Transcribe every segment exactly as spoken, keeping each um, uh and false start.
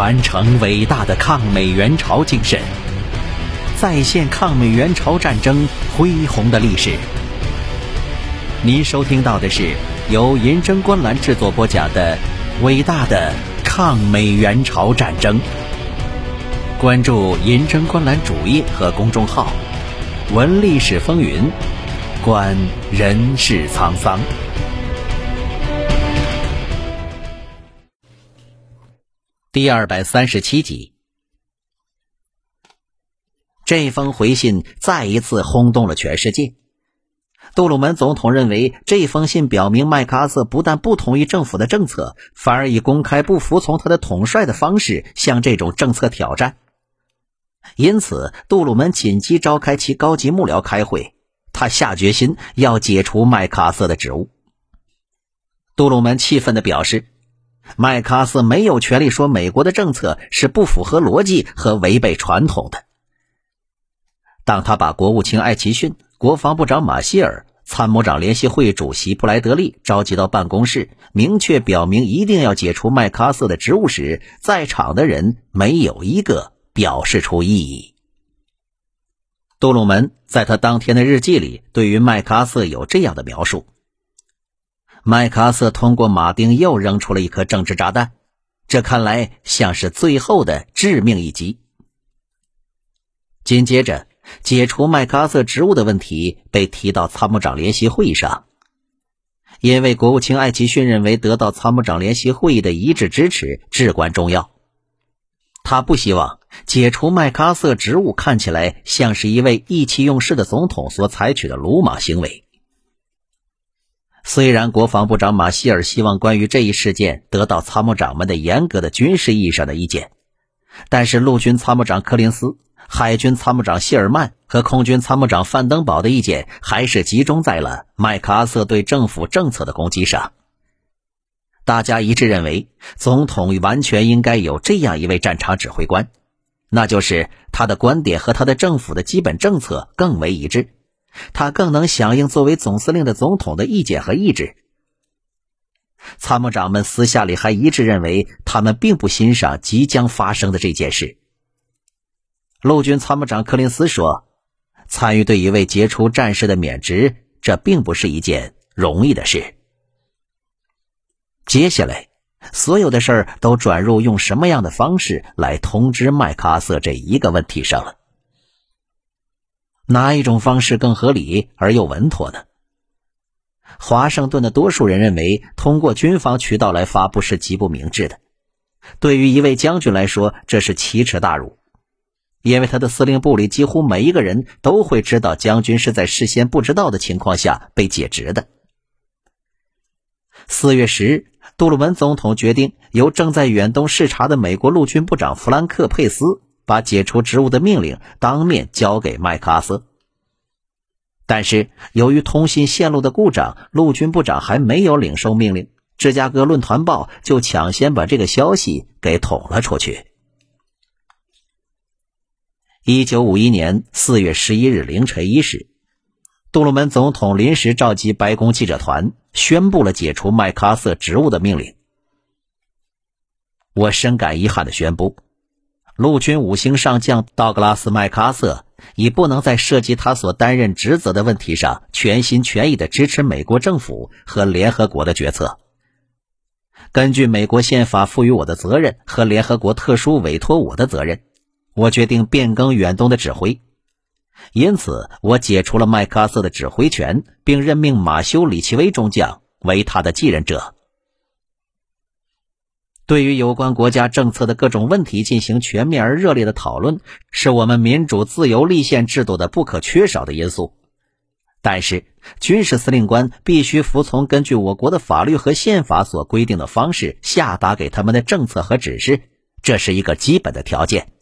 传承伟大的抗美援朝精神，再现抗美援朝战争恢宏的历史。您收听到的是由银针观澜制作播讲的《伟大的抗美援朝战争》。关注银针观澜主页和公众号，闻历史风云，观人世沧桑。第二百三十七集，这封回信再一次轰动了全世界。杜鲁门总统认为，这封信表明麦克阿瑟不但不同意政府的政策，反而以公开不服从他的统帅的方式向这种政策挑战。因此，杜鲁门紧急召开其高级幕僚开会，他下决心要解除麦克阿瑟的职务。杜鲁门气愤地表示，麦克阿瑟没有权利说美国的政策是不符合逻辑和违背传统的。当他把国务卿艾奇逊、国防部长马歇尔、参谋长联席会主席布莱德利召集到办公室，明确表明一定要解除麦克阿瑟的职务时，在场的人没有一个表示出异议。杜鲁门在他当天的日记里对于麦克阿瑟有这样的描述：麦克阿瑟通过马丁又扔出了一颗政治炸弹，这看来像是最后的致命一击。紧接着，解除麦克阿瑟职务的问题被提到参谋长联席会议上，因为国务卿艾奇逊认为得到参谋长联席会议的一致支持至关重要。他不希望解除麦克阿瑟职务看起来像是一位意气用事的总统所采取的鲁莽行为。虽然国防部长马歇尔希望关于这一事件得到参谋长们的严格的军事意义上的意见，但是陆军参谋长柯林斯、海军参谋长谢尔曼和空军参谋长范登堡的意见还是集中在了麦克阿瑟对政府政策的攻击上。大家一致认为，总统完全应该有这样一位战场指挥官，那就是他的观点和他的政府的基本政策更为一致，他更能响应作为总司令的总统的意见和意志。参谋长们私下里还一致认为，他们并不欣赏即将发生的这件事。陆军参谋长柯林斯说，参与对一位杰出战士的免职，这并不是一件容易的事。接下来，所有的事儿都转入用什么样的方式来通知麦克阿瑟这一个问题上了。哪一种方式更合理而又稳妥呢？华盛顿的多数人认为，通过军方渠道来发布是极不明智的。对于一位将军来说，这是奇耻大辱，因为他的司令部里几乎每一个人都会知道将军是在事先不知道的情况下被解职的。四月十日，杜鲁门总统决定由正在远东视察的美国陆军部长弗兰克·佩斯把解除职务的命令当面交给麦克阿瑟，但是由于通信线路的故障，陆军部长还没有领受命令，芝加哥论坛报就抢先把这个消息给捅了出去。一九五一年四月十一日凌晨一时，杜鲁门总统临时召集白宫记者团，宣布了解除麦克阿瑟职务的命令。我深感遗憾地宣布，陆军五星上将道格拉斯·麦克阿瑟已不能在涉及他所担任职责的问题上全心全意地支持美国政府和联合国的决策。根据美国宪法赋予我的责任和联合国特殊委托我的责任，我决定变更远东的指挥。因此，我解除了麦克阿瑟的指挥权，并任命马修·里奇威中将为他的继任者。对于有关国家政策的各种问题进行全面而热烈的讨论，是我们民主自由立宪制度的不可缺少的因素。但是，军事司令官必须服从根据我国的法律和宪法所规定的方式下达给他们的政策和指示，这是一个基本的条件。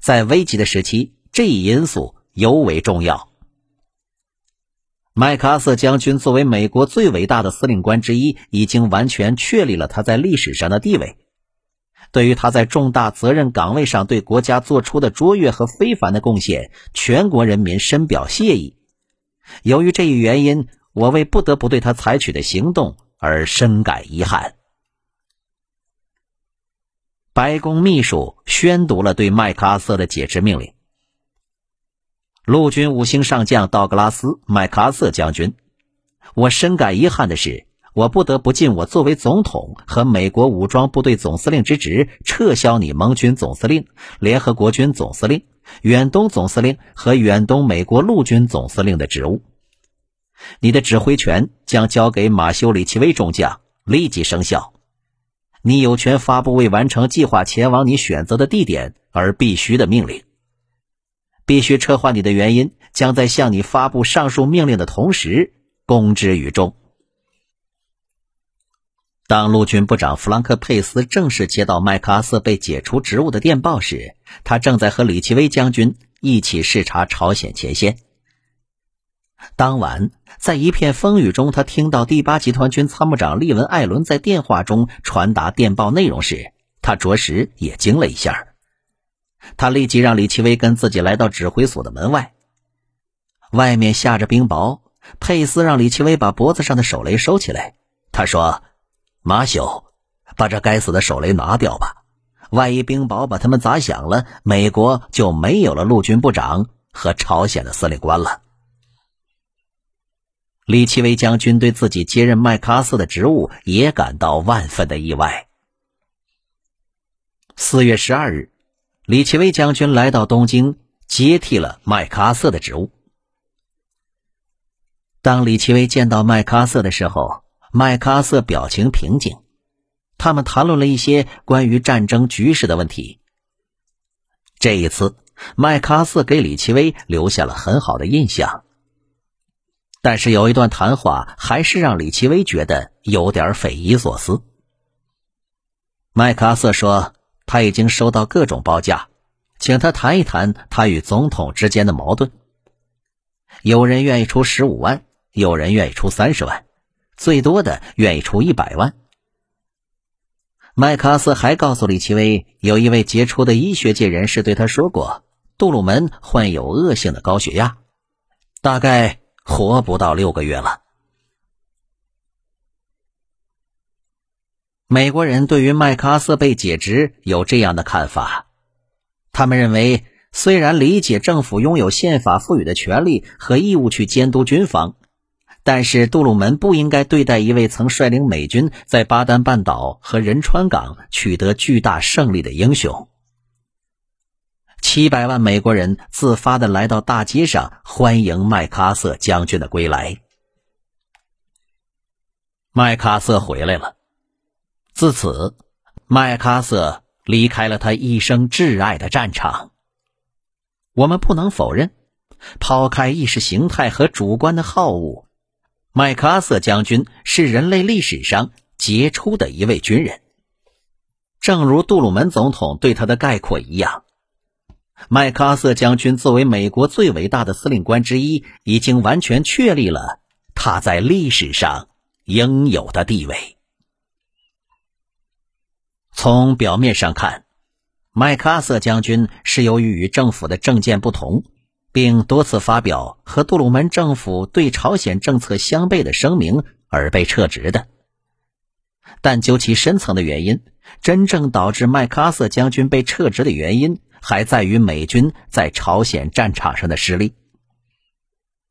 在危急的时期，这一因素尤为重要。麦克阿瑟将军作为美国最伟大的司令官之一，已经完全确立了他在历史上的地位。对于他在重大责任岗位上对国家做出的卓越和非凡的贡献，全国人民深表谢意。由于这一原因，我为不得不对他采取的行动而深感遗憾。白宫秘书宣读了对麦克阿瑟的解职命令。陆军五星上将道格拉斯·麦克阿瑟将军，我深感遗憾的是，我不得不尽我作为总统和美国武装部队总司令之职，撤销你盟军总司令、联合国军总司令、远东总司令和远东美国陆军总司令的职务。你的指挥权将交给马修·里奇威中将，立即生效。你有权发布未完成计划前往你选择的地点而必须的命令。必须撤换你的原因将在向你发布上述命令的同时公之于众。当陆军部长弗兰克·佩斯正式接到麦克阿瑟被解除职务的电报时，他正在和李奇微将军一起视察朝鲜前线。当晚，在一片风雨中，他听到第八集团军参谋长利文·艾伦在电话中传达电报内容时，他着实也惊了一下。他立即让李奇微跟自己来到指挥所的门外，外面下着冰雹。佩斯让李奇微把脖子上的手雷收起来，他说：“马朽，把这该死的手雷拿掉吧，万一冰雹把他们砸响了，美国就没有了陆军部长和朝鲜的司令官了。”李奇微将军对自己接任麦克阿瑟的职务也感到万分的意外。四月十二日，李奇微将军来到东京，接替了麦克阿瑟的职务。当李奇微见到麦克阿瑟的时候，麦克阿瑟表情平静，他们谈论了一些关于战争局势的问题。这一次，麦克阿瑟给李奇微留下了很好的印象，但是有一段谈话还是让李奇微觉得有点匪夷所思。麦克阿瑟说他已经收到各种报价，请他谈一谈他与总统之间的矛盾。有人愿意出十五万，有人愿意出三十万，最多的愿意出一百万。麦克阿瑟还告诉李奇微，有一位杰出的医学界人士对他说过，杜鲁门患有恶性的高血压，大概活不到六个月了。美国人对于麦克阿瑟被解职有这样的看法，他们认为，虽然理解政府拥有宪法赋予的权利和义务去监督军方，但是杜鲁门不应该对待一位曾率领美军在巴丹半岛和仁川港取得巨大胜利的英雄。七百万美国人自发地来到大街上欢迎麦克阿瑟将军的归来。麦克阿瑟回来了。自此，麦克阿瑟离开了他一生挚爱的战场。我们不能否认，抛开意识形态和主观的好恶，麦克阿瑟将军是人类历史上杰出的一位军人。正如杜鲁门总统对他的概括一样，麦克阿瑟将军作为美国最伟大的司令官之一，已经完全确立了他在历史上应有的地位。从表面上看，麦克阿瑟将军是由于与政府的政见不同，并多次发表和杜鲁门政府对朝鲜政策相悖的声明而被撤职的。但究其深层的原因，真正导致麦克阿瑟将军被撤职的原因，还在于美军在朝鲜战场上的失利。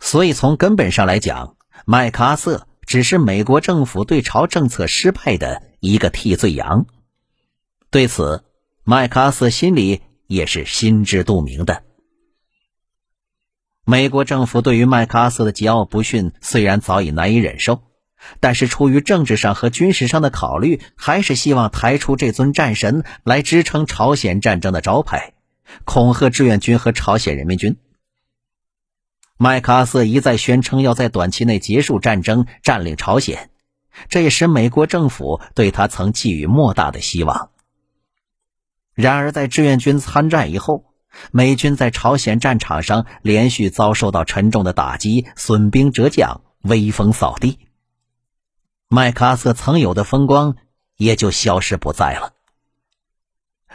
所以从根本上来讲，麦克阿瑟只是美国政府对朝政策失败的一个替罪羊。对此，麦克阿瑟心里也是心知肚明的。美国政府对于麦克阿瑟的桀骜不驯虽然早已难以忍受，但是出于政治上和军事上的考虑，还是希望抬出这尊战神来支撑朝鲜战争的招牌，恐吓志愿军和朝鲜人民军。麦克阿瑟一再宣称要在短期内结束战争，占领朝鲜，这也使美国政府对他曾寄予莫大的希望。然而在志愿军参战以后，美军在朝鲜战场上连续遭受到沉重的打击，损兵折将，威风扫地，麦克阿瑟曾有的风光也就消失不在了。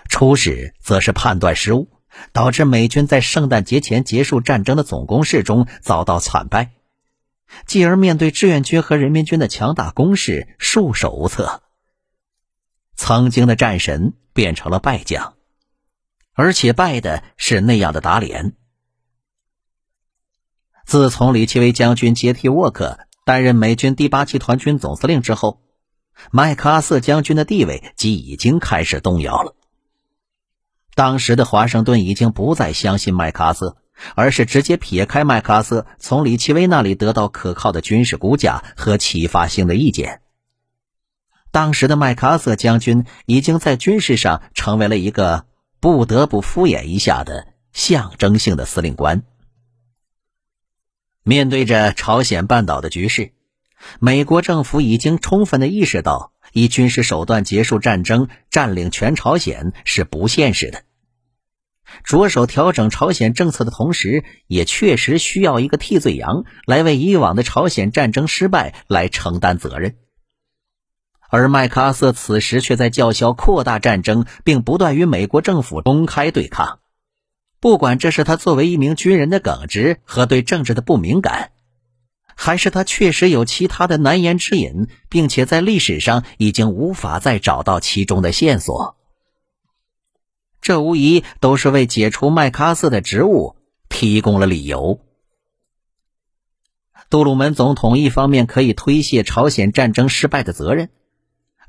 初始则是判断失误，导致美军在圣诞节前结束战争的总攻势中遭到惨败，继而面对志愿军和人民军的强大攻势束手无策。曾经的战神变成了败将，而且败的是那样的打脸。自从李奇微将军接替沃克担任美军第八集团军总司令之后，麦克阿瑟将军的地位即已经开始动摇了。当时的华盛顿已经不再相信麦克阿瑟，而是直接撇开麦克阿瑟从李奇微那里得到可靠的军事骨架和启发性的意见。当时的麦克阿瑟将军已经在军事上成为了一个不得不敷衍一下的象征性的司令官。面对着朝鲜半岛的局势，美国政府已经充分地意识到，以军事手段结束战争、占领全朝鲜是不现实的。着手调整朝鲜政策的同时，也确实需要一个替罪羊来为以往的朝鲜战争失败来承担责任。而麦克阿瑟此时却在叫嚣扩大战争，并不断与美国政府公开对抗。不管这是他作为一名军人的耿直和对政治的不敏感，还是他确实有其他的难言之隐，并且在历史上已经无法再找到其中的线索。这无疑都是为解除麦克阿瑟的职务提供了理由。杜鲁门总统一方面可以推卸朝鲜战争失败的责任，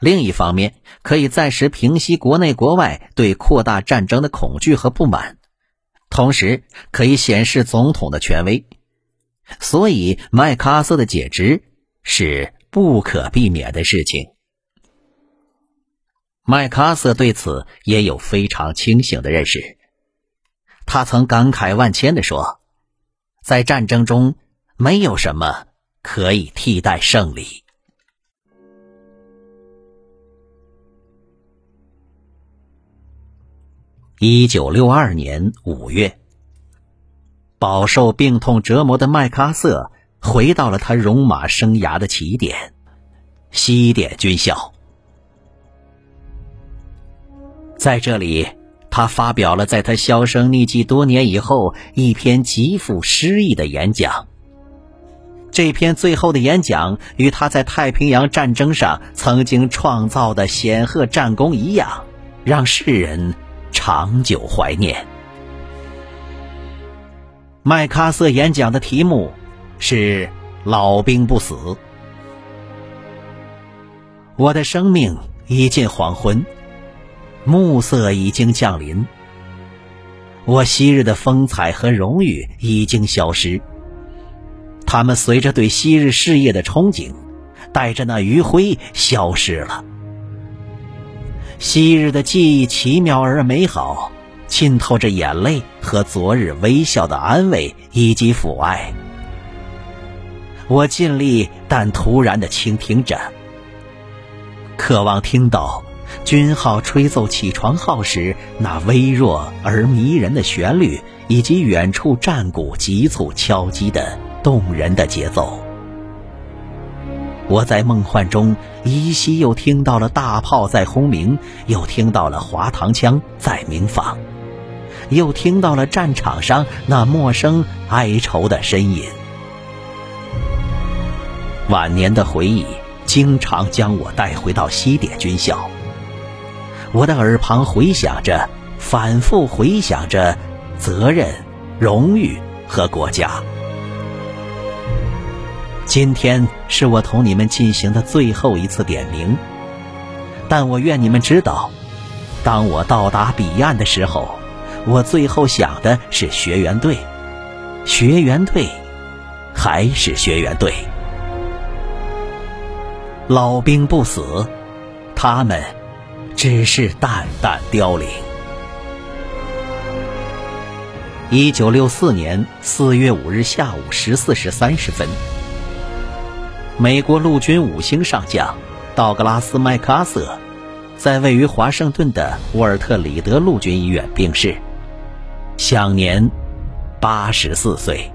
另一方面可以暂时平息国内国外对扩大战争的恐惧和不满，同时可以显示总统的权威。所以麦克阿瑟的解职是不可避免的事情。麦克阿瑟对此也有非常清醒的认识，他曾感慨万千地说，在战争中没有什么可以替代胜利。一九六二年五月，饱受病痛折磨的麦克阿瑟回到了他戎马生涯的起点——西点军校。在这里，他发表了在他销声匿迹多年以后一篇极富诗意的演讲。这篇最后的演讲与他在太平洋战争上曾经创造的显赫战功一样，让世人长久怀念。麦克阿瑟演讲的题目是“老兵不死”。我的生命已近黄昏，暮色已经降临，我昔日的风采和荣誉已经消失，他们随着对昔日事业的憧憬，带着那余晖消失了。昔日的记忆奇妙而美好，浸透着眼泪和昨日微笑的安慰以及抚爱。我尽力但突然地倾听着，渴望听到军号吹奏起床号时那微弱而迷人的旋律，以及远处战鼓急促敲击的动人的节奏。我在梦幻中依稀又听到了大炮在轰鸣，又听到了滑膛枪在鸣放，又听到了战场上那陌生哀愁的呻吟。晚年的回忆经常将我带回到西点军校，我的耳旁回响着，反复回响着责任、荣誉和国家。今天是我同你们进行的最后一次点名，但我愿你们知道，当我到达彼岸的时候，我最后想的是学员队，学员队，还是学员队。老兵不死，他们只是淡淡凋零。一九六四年四月五日下午十四时三十分，美国陆军五星上将道格拉斯·麦克阿瑟在位于华盛顿的沃尔特里德陆军医院病逝，享年八十四岁。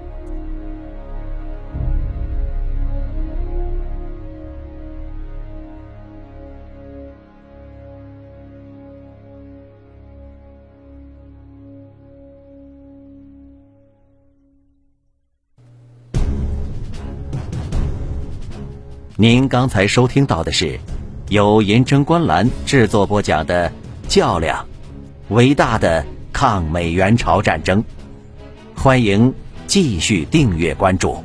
您刚才收听到的是由银针观澜制作播讲的《较量：伟大的抗美援朝战争》，欢迎继续订阅关注。